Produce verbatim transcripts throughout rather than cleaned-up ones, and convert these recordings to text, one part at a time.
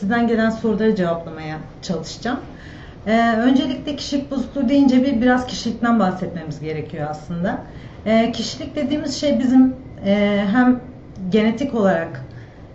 Sizden gelen soruları cevaplamaya çalışacağım. Ee, öncelikle kişilik bozukluğu deyince bir biraz kişilikten bahsetmemiz gerekiyor aslında. Ee, kişilik dediğimiz şey bizim e, hem genetik olarak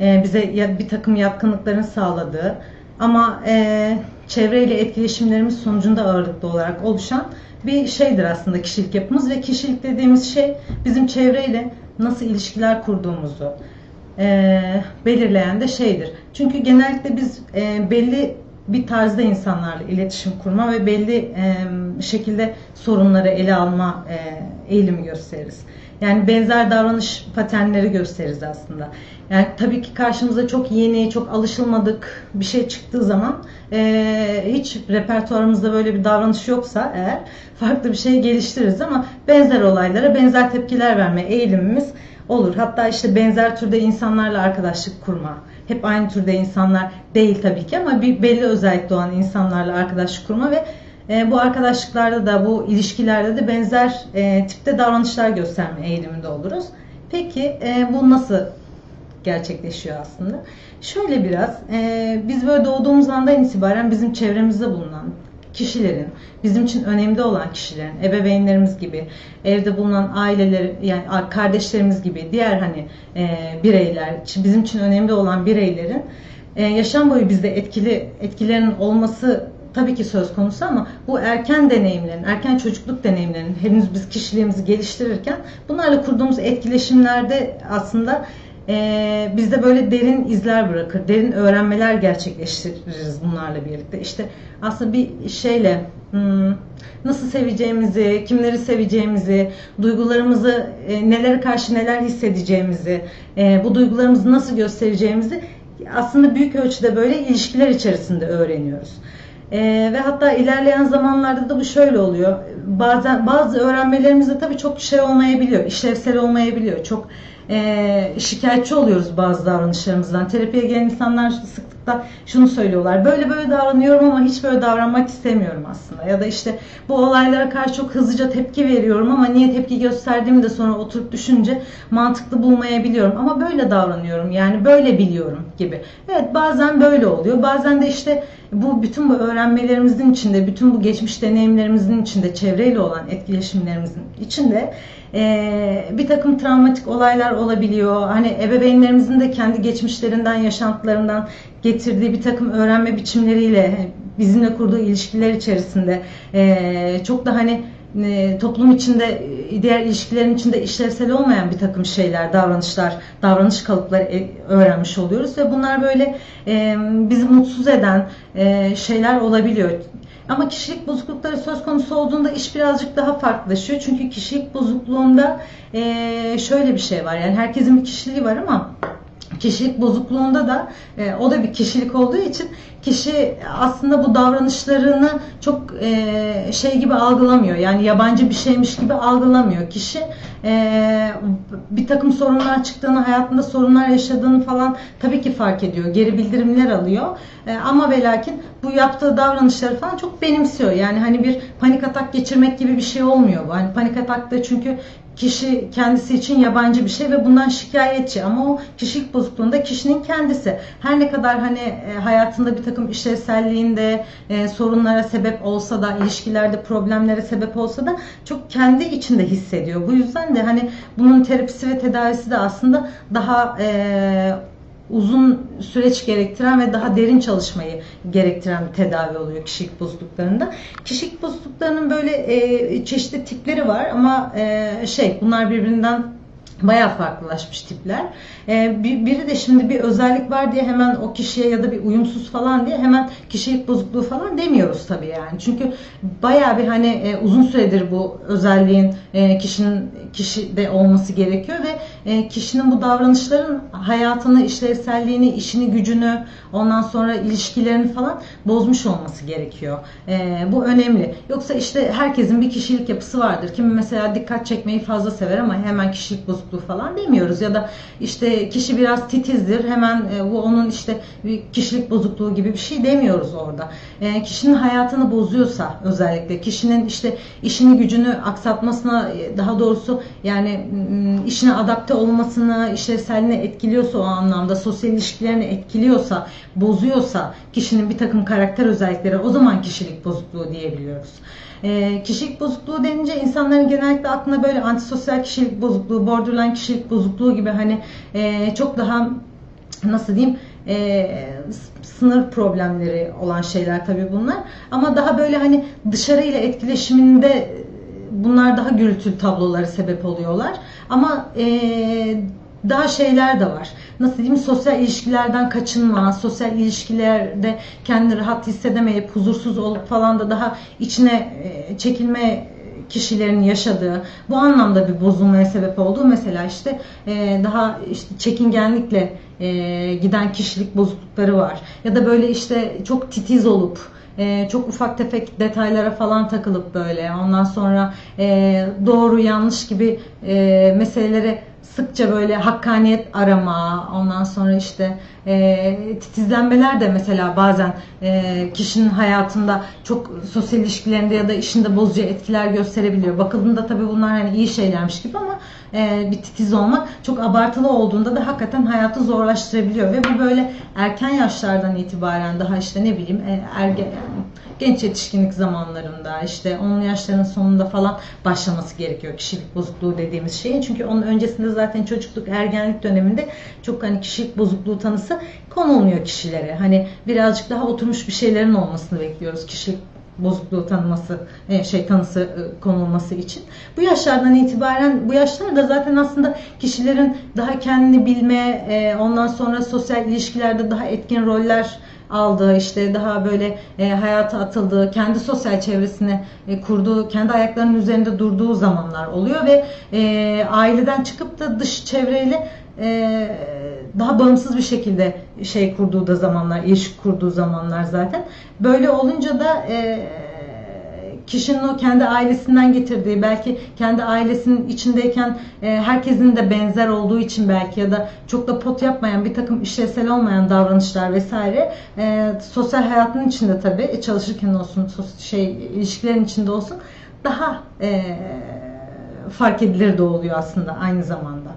e, bize bir takım yatkınlıkların sağladığı ama e, çevreyle etkileşimlerimiz sonucunda ağırlıklı olarak oluşan bir şeydir aslında kişilik yapımız ve kişilik dediğimiz şey bizim çevreyle nasıl ilişkiler kurduğumuzu E, belirleyen de şeydir. Çünkü genellikle biz e, belli bir tarzda insanlarla iletişim kurma ve belli e, şekilde sorunları ele alma e, eğilimi gösteririz. Yani benzer davranış paternleri gösteririz aslında. Yani tabii ki karşımıza çok yeni, çok alışılmadık bir şey çıktığı zaman e, hiç repertuarımızda böyle bir davranış yoksa eğer farklı bir şey geliştiririz ama benzer olaylara benzer tepkiler verme eğilimimiz olur. Hatta işte benzer türde insanlarla arkadaşlık kurma. Hep aynı türde insanlar değil tabii ki ama bir belli özellikle olan insanlarla arkadaşlık kurma ve e, bu arkadaşlıklarda da bu ilişkilerde de benzer e, tipte davranışlar gösterme eğiliminde oluruz. Peki e, bu nasıl gerçekleşiyor aslında? Şöyle biraz e, biz böyle doğduğumuz andan itibaren bizim çevremizde bulunan kişilerin, bizim için önemli olan kişilerin, ebeveynlerimiz gibi, evde bulunan aileleri, yani kardeşlerimiz gibi, diğer hani e, bireyler, bizim için önemli olan bireylerin e, yaşam boyu bizde etkili etkilerin olması tabii ki söz konusu ama bu erken deneyimlerin, erken çocukluk deneyimlerinin henüz biz kişiliğimizi geliştirirken bunlarla kurduğumuz etkileşimlerde aslında Ee, bizde böyle derin izler bırakır, derin öğrenmeler gerçekleştiririz bunlarla birlikte. İşte aslında bir şeyle hmm, nasıl seveceğimizi, kimleri seveceğimizi, duygularımızı, e, nelere karşı neler hissedeceğimizi, e, bu duygularımızı nasıl göstereceğimizi aslında büyük ölçüde böyle ilişkiler içerisinde öğreniyoruz. Ee, ve hatta ilerleyen zamanlarda da bu şöyle oluyor. Bazen bazı öğrenmelerimizde tabii çok şey olmayabiliyor, işlevsel olmayabiliyor. Çok e, şikayetçi oluyoruz bazı davranışlarımızdan. Terapiye gelen insanlar sıklıkla şunu söylüyorlar. Böyle böyle davranıyorum ama hiç böyle davranmak istemiyorum aslında. Ya da işte bu olaylara karşı çok hızlıca tepki veriyorum ama niye tepki gösterdiğimi de sonra oturup düşünce mantıklı bulmayabiliyorum. Ama böyle davranıyorum, yani böyle biliyorum gibi. Evet, bazen böyle oluyor. Bazen de işte bu bütün bu öğrenmelerimizin içinde, bütün bu geçmiş deneyimlerimizin içinde, çevreyle olan etkileşimlerimizin içinde e, bir takım travmatik olaylar olabiliyor. Hani ebeveynlerimizin de kendi geçmişlerinden, yaşantılarından getirdiği bir takım öğrenme biçimleriyle bizimle kurduğu ilişkiler içerisinde e, çok da hani e, toplum içinde, diğer ilişkilerin içinde işlevsel olmayan bir takım şeyler, davranışlar, davranış kalıpları öğrenmiş oluyoruz ve bunlar böyle e, bizi mutsuz eden e, şeyler olabiliyor. Ama kişilik bozuklukları söz konusu olduğunda iş birazcık daha farklılaşıyor. Çünkü kişilik bozukluğunda e, şöyle bir şey var. Yani herkesin bir kişiliği var ama kişilik bozukluğunda da e, o da bir kişilik olduğu için kişi aslında bu davranışlarını çok e, şey gibi algılamıyor. Yani yabancı bir şeymiş gibi algılamıyor. Kişi e, bir takım sorunlar çıktığını, hayatında sorunlar yaşadığını falan tabii ki fark ediyor. Geri bildirimler alıyor. E, ama ve lakin bu yaptığı davranışları falan çok benimsiyor. Yani hani bir panik atak geçirmek gibi bir şey olmuyor bu. Hani panik atakta çünkü kişi kendisi için yabancı bir şey ve bundan şikayetçi ama o kişilik bozukluğunda kişinin kendisi. Her ne kadar hani hayatında bir takım işlevselliğinde e, sorunlara sebep olsa da, ilişkilerde problemlere sebep olsa da çok kendi içinde hissediyor. Bu yüzden de hani bunun terapisi ve tedavisi de aslında daha e, uzun süreç gerektiren ve daha derin çalışmayı gerektiren bir tedavi oluyor kişilik bozukluklarında. Kişilik bozukluklarının böyle e, çeşitli tipleri var ama e, şey bunlar birbirinden bayağı farklılaşmış tipler. E, bir, biri de şimdi bir özellik var diye hemen o kişiye ya da bir uyumsuz falan diye hemen kişilik bozukluğu falan demiyoruz tabii yani. Çünkü bayağı bir hani e, uzun süredir bu özelliğin e, kişinin kişide olması gerekiyor ve E, kişinin bu davranışların hayatını, işlevselliğini, işini, gücünü, ondan sonra ilişkilerini falan bozmuş olması gerekiyor. E, bu önemli. Yoksa işte herkesin bir kişilik yapısı vardır. Kimi mesela dikkat çekmeyi fazla sever ama hemen kişilik bozukluğu bozukluğu falan demiyoruz. Ya da işte kişi biraz titizdir, hemen bu onun işte bir kişilik bozukluğu gibi bir şey demiyoruz orada. E, kişinin hayatını bozuyorsa, özellikle kişinin işte işini gücünü aksatmasına, daha doğrusu yani işine adapte olmasını, işlevselliğini etkiliyorsa, o anlamda sosyal ilişkilerini etkiliyorsa, bozuyorsa kişinin bir takım karakter özellikleri, o zaman kişilik bozukluğu diyebiliyoruz. E, kişilik bozukluğu denince insanların genellikle aklına böyle antisosyal kişilik bozukluğu, borderline kişilik bozukluğu gibi hani e, çok daha nasıl diyeyim e, sınır problemleri olan şeyler tabii bunlar. Ama daha böyle hani dışarıyla etkileşiminde bunlar daha gürültülü tablolara sebep oluyorlar. Ama e, daha şeyler de var. Nasıl diyeyim, sosyal ilişkilerden kaçınma, sosyal ilişkilerde kendini rahat hissedemeyip huzursuz olup falan da daha içine çekilme kişilerin yaşadığı, bu anlamda bir bozulmaya sebep olduğu, mesela işte daha işte çekingenlikle giden kişilik bozuklukları var. Ya da böyle işte çok titiz olup, Ee, çok ufak tefek detaylara falan takılıp böyle ondan sonra e, doğru yanlış gibi e, meselelere sıkça böyle hakkaniyet arama, ondan sonra işte e, titizlenmeler de mesela bazen e, kişinin hayatında çok sosyal ilişkilerinde ya da işinde bozucu etkiler gösterebiliyor. Bakıldığında tabii bunlar hani iyi şeylermiş gibi, ama e, bir titiz olmak çok abartılı olduğunda da hakikaten hayatı zorlaştırabiliyor ve bu böyle erken yaşlardan itibaren, daha işte ne bileyim e, ergen genç yetişkinlik zamanlarında, işte onun yaşlarının sonunda falan başlaması gerekiyor kişilik bozukluğu dediğimiz şeyin. Çünkü onun öncesinde zaten çocukluk, ergenlik döneminde çok hani kişilik bozukluğu tanısı konulmuyor kişilere. Hani birazcık daha oturmuş bir şeylerin olmasını bekliyoruz kişilik bozukluğu tanıması, şey tanısı konulması için. Bu yaşlardan itibaren, bu yaşlarda zaten aslında kişilerin daha kendini bilme, ondan sonra sosyal ilişkilerde daha etkin roller aldığı, işte daha böyle e, hayata atıldığı, kendi sosyal çevresini e, kurduğu, kendi ayaklarının üzerinde durduğu zamanlar oluyor ve e, aileden çıkıp da dış çevreyle e, daha bağımsız bir şekilde şey kurduğu da zamanlar, ilişki kurduğu zamanlar zaten. Böyle olunca da e, kişinin o kendi ailesinden getirdiği, belki kendi ailesinin içindeyken herkesin de benzer olduğu için belki, ya da çok da pot yapmayan, bir takım işlevsel olmayan davranışlar vesaire, sosyal hayatının içinde tabii, çalışırken olsun, şey ilişkilerin içinde olsun, daha fark edilir de oluyor aslında aynı zamanda.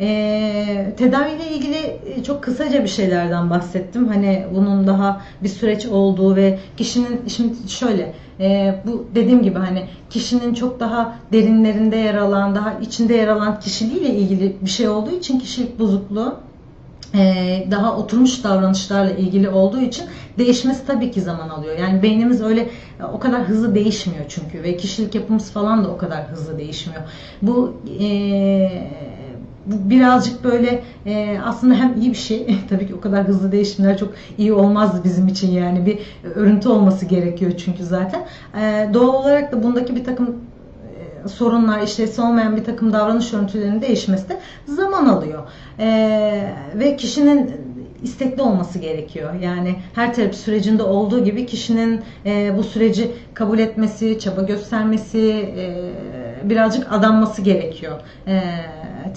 E, tedaviyle ilgili çok kısaca bir şeylerden bahsettim. Hani bunun daha bir süreç olduğu ve kişinin, şimdi şöyle e, bu dediğim gibi hani kişinin çok daha derinlerinde yer alan, daha içinde yer alan kişiliğiyle ilgili bir şey olduğu için kişilik bozukluğu, daha oturmuş davranışlarla ilgili olduğu için değişmesi tabii ki zaman alıyor. Yani beynimiz öyle o kadar hızlı değişmiyor çünkü, ve kişilik yapımız falan da o kadar hızlı değişmiyor. Bu eee Bu birazcık böyle e, aslında hem iyi bir şey, tabii ki o kadar hızlı değişimler çok iyi olmazdı bizim için, yani bir örüntü olması gerekiyor çünkü zaten. E, doğal olarak da bundaki bir takım e, sorunlar, işlevsel olmayan bir takım davranış örüntülerinin değişmesi de zaman alıyor. E, ve kişinin istekli olması gerekiyor. Yani her terapi sürecinde olduğu gibi kişinin e, bu süreci kabul etmesi, çaba göstermesi, e, birazcık adanması gerekiyor. E,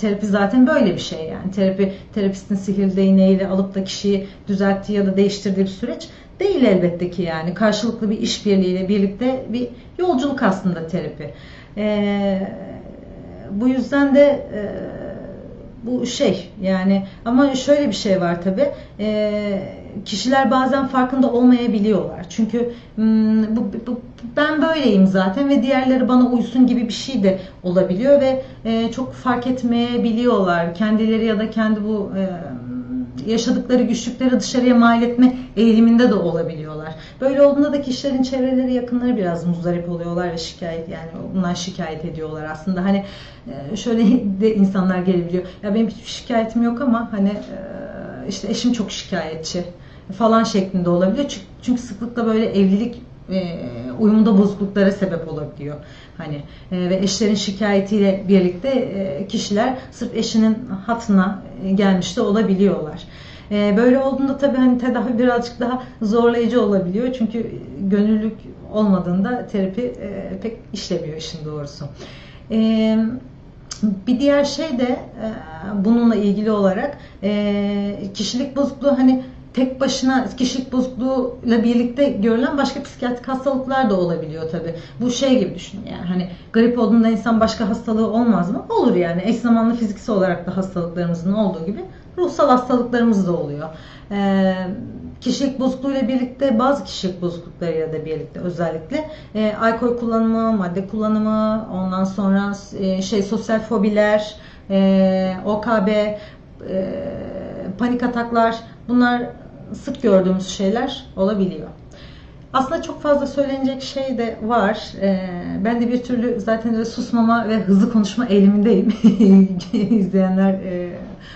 Terapi zaten böyle bir şey yani. Terapi, terapistin sihirli değneğiyle alıp da kişiyi düzelttiği ya da değiştirdiği bir süreç değil elbette ki yani. Karşılıklı bir işbirliğiyle birlikte bir yolculuk aslında terapi. Ee, bu yüzden de e, bu şey yani, ama şöyle bir şey var tabii. E, kişiler bazen farkında olmayabiliyorlar. Çünkü bu, bu, ben böyleyim zaten ve diğerleri bana uysun gibi bir şey de olabiliyor ve e, çok fark etmeyebiliyorlar. Kendileri ya da kendi bu e, yaşadıkları güçlükleri dışarıya mal etme eğiliminde de olabiliyorlar. Böyle olduğunda da kişilerin çevreleri, yakınları biraz muzdarip oluyorlar ve şikayet, yani bundan şikayet ediyorlar aslında. Hani e, şöyle de insanlar gelebiliyor. Ya benim hiçbir şikayetim yok ama hani e, işte eşim çok şikayetçi falan şeklinde olabiliyor. Çünkü, çünkü sıklıkla böyle evlilik e, uyumunda bozukluklara sebep olabiliyor. Hani e, ve eşlerin şikayetiyle birlikte e, kişiler sırf eşinin hatına gelmiş de olabiliyorlar. E, böyle olduğunda tabii hani tedavi birazcık daha zorlayıcı olabiliyor. Çünkü gönüllülük olmadığında terapi e, pek işlemiyor işin doğrusu. E, Bir diğer şey de bununla ilgili olarak kişilik bozukluğu, hani tek başına kişilik bozukluğuyla birlikte görülen başka psikiyatrik hastalıklar da olabiliyor tabii. Bu şey gibi düşünün yani, hani grip olduğunda insan başka hastalığı olmaz mı? Olur yani. Eş zamanlı fiziksel olarak da hastalıklarımızın olduğu gibi ruhsal hastalıklarımız da oluyor. Ee, kişilik bozukluğuyla birlikte, bazı kişilik bozukluklarıyla da birlikte özellikle e, alkol kullanımı, madde kullanımı, ondan sonra e, şey sosyal fobiler, e, O K B, e, panik ataklar, bunlar sık gördüğümüz şeyler olabiliyor. Aslında çok fazla söylenecek şey de var. Ee, ben de bir türlü zaten öyle susmama ve hızlı konuşma eğilimindeyim. İzleyenler e,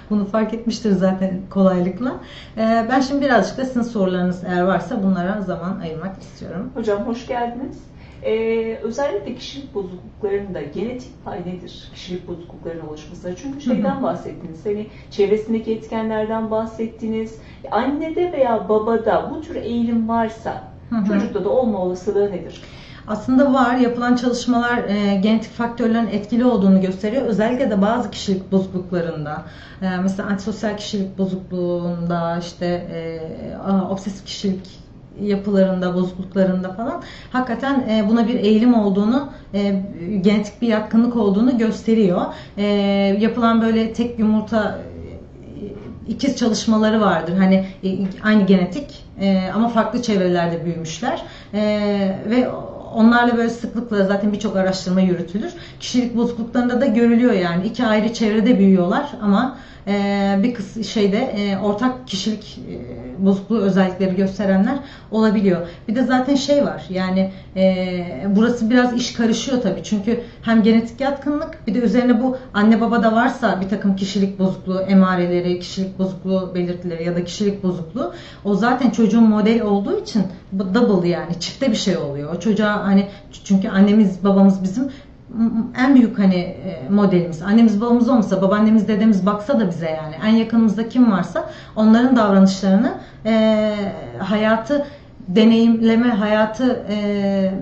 bunu fark etmiştir zaten kolaylıkla. Ee, ben şimdi birazcık da sizin sorularınız eğer varsa bunlara zaman ayırmak istiyorum. Hocam hoş geldiniz. Ee, özellikle kişilik bozukluklarında genetik pay nedir? Kişilik bozukluklarının oluşmasına. Çünkü şeyden hı hı. bahsettiniz, hani çevresindeki etkenlerden bahsettiniz. Annede veya babada bu tür eğilim varsa hı hı. çocukta da olma olasılığı nedir? Aslında var. Yapılan çalışmalar e, genetik faktörlerin etkili olduğunu gösteriyor. Özellikle de bazı kişilik bozukluklarında. E, mesela antisosyal kişilik bozukluğunda, işte e, obsesif kişilik yapılarında, bozukluklarında falan hakikaten buna bir eğilim olduğunu, genetik bir yatkınlık olduğunu gösteriyor. Yapılan böyle tek yumurta ikiz çalışmaları vardır. Hani aynı genetik ama farklı çevrelerde büyümüşler ve onlarla böyle sıklıkla zaten birçok araştırma yürütülür. Kişilik bozukluklarında da görülüyor yani. İki ayrı çevrede büyüyorlar ama Ee, bir kısmı şeyde e, ortak kişilik e, bozukluğu özellikleri gösterenler olabiliyor. Bir de zaten şey var yani e, burası biraz iş karışıyor tabii, çünkü hem genetik yatkınlık, bir de üzerine bu anne baba da varsa bir takım kişilik bozukluğu emareleri, kişilik bozukluğu belirtileri ya da kişilik bozukluğu, o zaten çocuğun model olduğu için double yani çifte bir şey oluyor. O çocuğa hani, çünkü annemiz babamız bizim en büyük hani modelimiz. Annemiz babamız olmasa, babaannemiz dedemiz baksa da bize yani. En yakınımızda kim varsa onların davranışlarını, e, hayatı deneyimleme, hayatı e,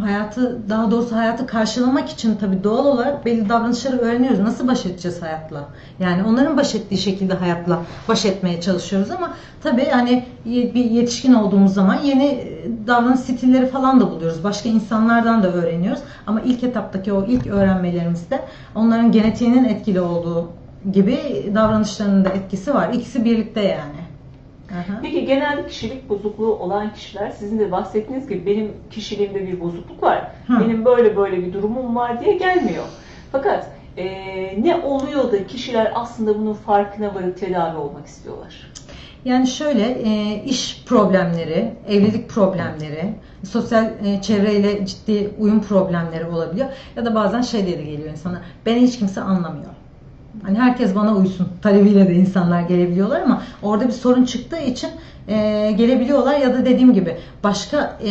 hayatı daha doğrusu hayatı karşılamak için tabii doğal olarak belli davranışları öğreniyoruz. Nasıl baş edeceğiz hayatla? Yani onların baş ettiği şekilde hayatla baş etmeye çalışıyoruz ama tabii hani bir yetişkin olduğumuz zaman yeni davranış stilleri falan da buluyoruz. Başka insanlardan da öğreniyoruz. Ama ilk etaptaki o ilk öğrenmelerimizde onların genetiğinin etkili olduğu gibi davranışlarının da etkisi var. İkisi birlikte yani. Aha. Peki genelde kişilik bozukluğu olan kişiler, sizin de bahsettiğiniz gibi benim kişiliğimde bir bozukluk var, Hı. benim böyle böyle bir durumum var diye gelmiyor. Fakat e, ne oluyor da kişiler aslında bunun farkına varıp tedavi olmak istiyorlar? Yani şöyle, e, iş problemleri, evlilik problemleri, sosyal e, çevreyle ciddi uyum problemleri olabiliyor. Ya da bazen şeyleri geliyor insana, beni hiç kimse anlamıyor. Hani herkes bana uysun talebiyle de insanlar gelebiliyorlar ama orada bir sorun çıktığı için e, gelebiliyorlar ya da dediğim gibi başka e,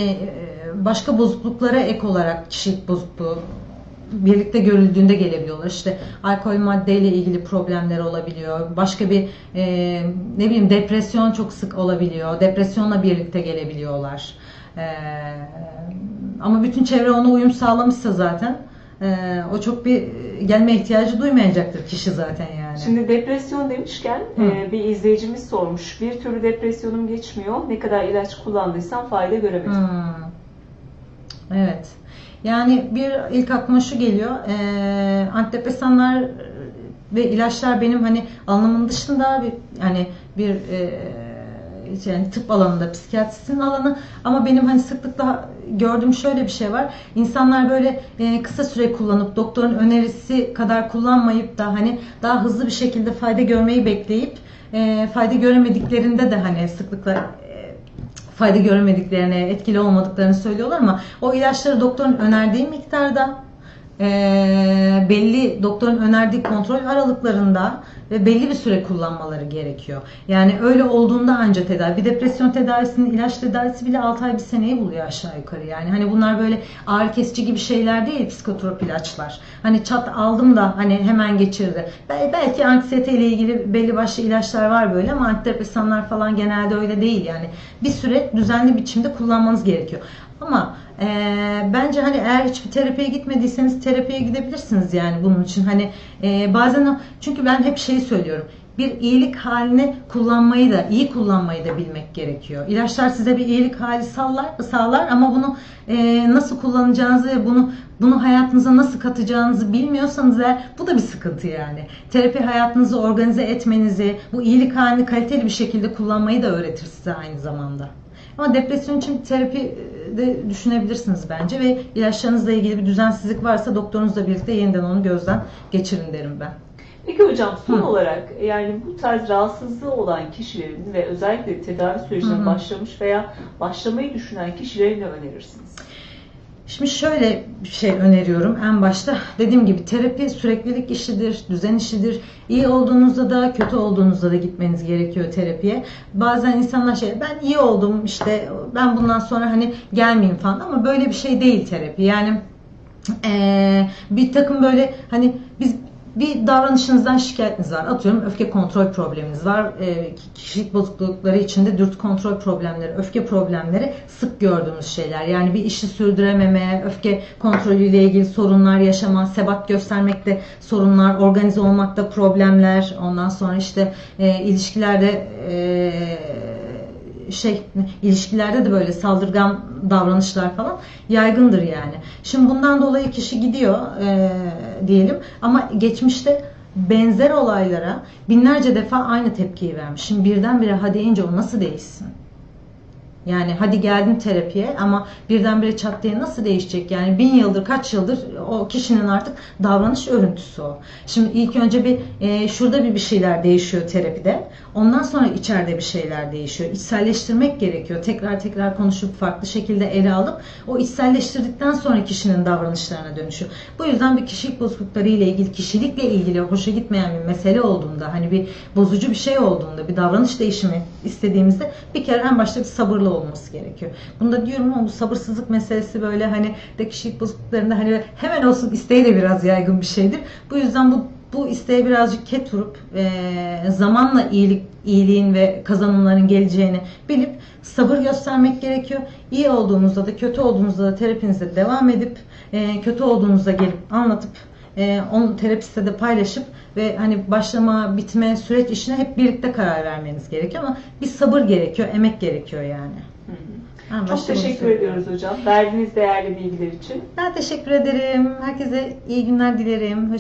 başka bozukluklara ek olarak kişilik bozukluğu birlikte görüldüğünde gelebiliyorlar. İşte alkol, maddeyle ilgili problemler olabiliyor. Başka bir e, ne bileyim depresyon çok sık olabiliyor. Depresyonla birlikte gelebiliyorlar. E, ama bütün çevre ona uyum sağlamışsa zaten Ee, o çok bir gelme ihtiyacı duymayacaktır kişi zaten yani. Şimdi depresyon demişken e, bir izleyicimiz sormuş. Bir türlü depresyonum geçmiyor. Ne kadar ilaç kullandıysam fayda göremedim. Hmm. Evet. Yani bir ilk aklıma şu geliyor. E, antidepresanlar ve ilaçlar benim hani anlamım dışında bir yani bir e, yani tıp alanında, psikiyatristin alanı ama benim hani sıklıkla gördüğüm şöyle bir şey var. İnsanlar böyle e, kısa süre kullanıp doktorun önerisi kadar kullanmayıp da hani daha hızlı bir şekilde fayda görmeyi bekleyip e, fayda göremediklerinde de hani sıklıkla e, fayda göremediklerine, etkili olmadıklarını söylüyorlar ama o ilaçları doktorun önerdiği miktarda, e, belli doktorun önerdiği kontrol aralıklarında ve belli bir süre kullanmaları gerekiyor. Yani öyle olduğunda ancak tedavi. Bir depresyon tedavisinin ilaç tedavisi bile altı ay bir seneyi buluyor aşağı yukarı. Yani hani bunlar böyle ağrı kesici gibi şeyler değil, psikotrop ilaçlar. Hani çat aldım da hani hemen geçirdi. Belki anksiyete ile ilgili belli başlı ilaçlar var böyle, ama antidepresanlar falan genelde öyle değil yani. Bir süre düzenli biçimde kullanmanız gerekiyor. Ama e, bence hani eğer hiçbir terapiye gitmediyseniz terapiye gidebilirsiniz yani bunun için. Hani e, bazen o, çünkü ben hep şeyi söylüyorum. Bir iyilik halini kullanmayı da, iyi kullanmayı da bilmek gerekiyor. İlaçlar size bir iyilik hali sağlar, sağlar ama bunu e, nasıl kullanacağınızı ve bunu bunu hayatınıza nasıl katacağınızı bilmiyorsanız eğer, bu da bir sıkıntı yani. Terapi hayatınızı organize etmenizi, bu iyilik halini kaliteli bir şekilde kullanmayı da öğretir size aynı zamanda. Ama depresyon için terapi de düşünebilirsiniz bence ve ilaçlarınızla ilgili bir düzensizlik varsa doktorunuzla birlikte yeniden onu gözden geçirin derim ben. Peki hocam, son Hı. olarak yani bu tarz rahatsızlığı olan kişilerin ve özellikle tedavi sürecine Hı-hı. başlamış veya başlamayı düşünen kişilere ne önerirsiniz? Şimdi şöyle bir şey öneriyorum en başta. Dediğim gibi terapi süreklilik işidir, düzen işidir. İyi olduğunuzda da kötü olduğunuzda da gitmeniz gerekiyor terapiye. Bazen insanlar şey, ben iyi oldum işte ben bundan sonra hani gelmeyeyim falan, ama böyle bir şey değil terapi. Yani ee, bir takım böyle hani biz bir davranışınızdan şikayetiniz var. Atıyorum öfke kontrol probleminiz var. E, kişilik bozuklukları içinde dürtü kontrol problemleri, öfke problemleri sık gördüğümüz şeyler. Yani bir işi sürdürememe, öfke kontrolüyle ilgili sorunlar yaşama, sebat göstermekte sorunlar, organize olmakta problemler, ondan sonra işte e, ilişkilerde e, şey ilişkilerde de böyle saldırgan davranışlar falan yaygındır yani. Şimdi bundan dolayı kişi gidiyor e, diyelim, ama geçmişte benzer olaylara binlerce defa aynı tepkiyi vermiş. Şimdi birdenbire ha deyince o nasıl değişsin? Yani hadi geldim terapiye ama birdenbire çat diye nasıl değişecek? Yani bin yıldır, kaç yıldır o kişinin artık davranış örüntüsü o. Şimdi ilk önce bir e, şurada bir bir şeyler değişiyor terapide. Ondan sonra içeride bir şeyler değişiyor. İçselleştirmek gerekiyor. Tekrar tekrar konuşup farklı şekilde ele alıp o içselleştirdikten sonra kişinin davranışlarına dönüşüyor. Bu yüzden bir kişilik bozuklukları ile ilgili, kişilikle ilgili hoşa gitmeyen bir mesele olduğunda, hani bir bozucu bir şey olduğunda, bir davranış değişimi istediğimizde bir kere en başta bir sabırlı olması gerekiyor. Bunu da diyorum ama bu sabırsızlık meselesi böyle hani de kişilik bozukluklarında hani hemen olsun isteği de biraz yaygın bir şeydir. Bu yüzden bu bu isteğe birazcık ket vurup e, zamanla iyilik, iyiliğin ve kazanımların geleceğini bilip sabır göstermek gerekiyor. İyi olduğunuzda da kötü olduğunuzda da terapinize devam edip e, kötü olduğunuzda gelip anlatıp e, onu terapiste de paylaşıp ve hani başlama, bitme, süreç işine hep birlikte karar vermeniz gerekiyor, ama bir sabır gerekiyor, emek gerekiyor yani. Hı hı. Ha, çok teşekkür ediyoruz hocam. Verdiğiniz değerli bilgiler için. Ben teşekkür ederim. Herkese iyi günler dilerim.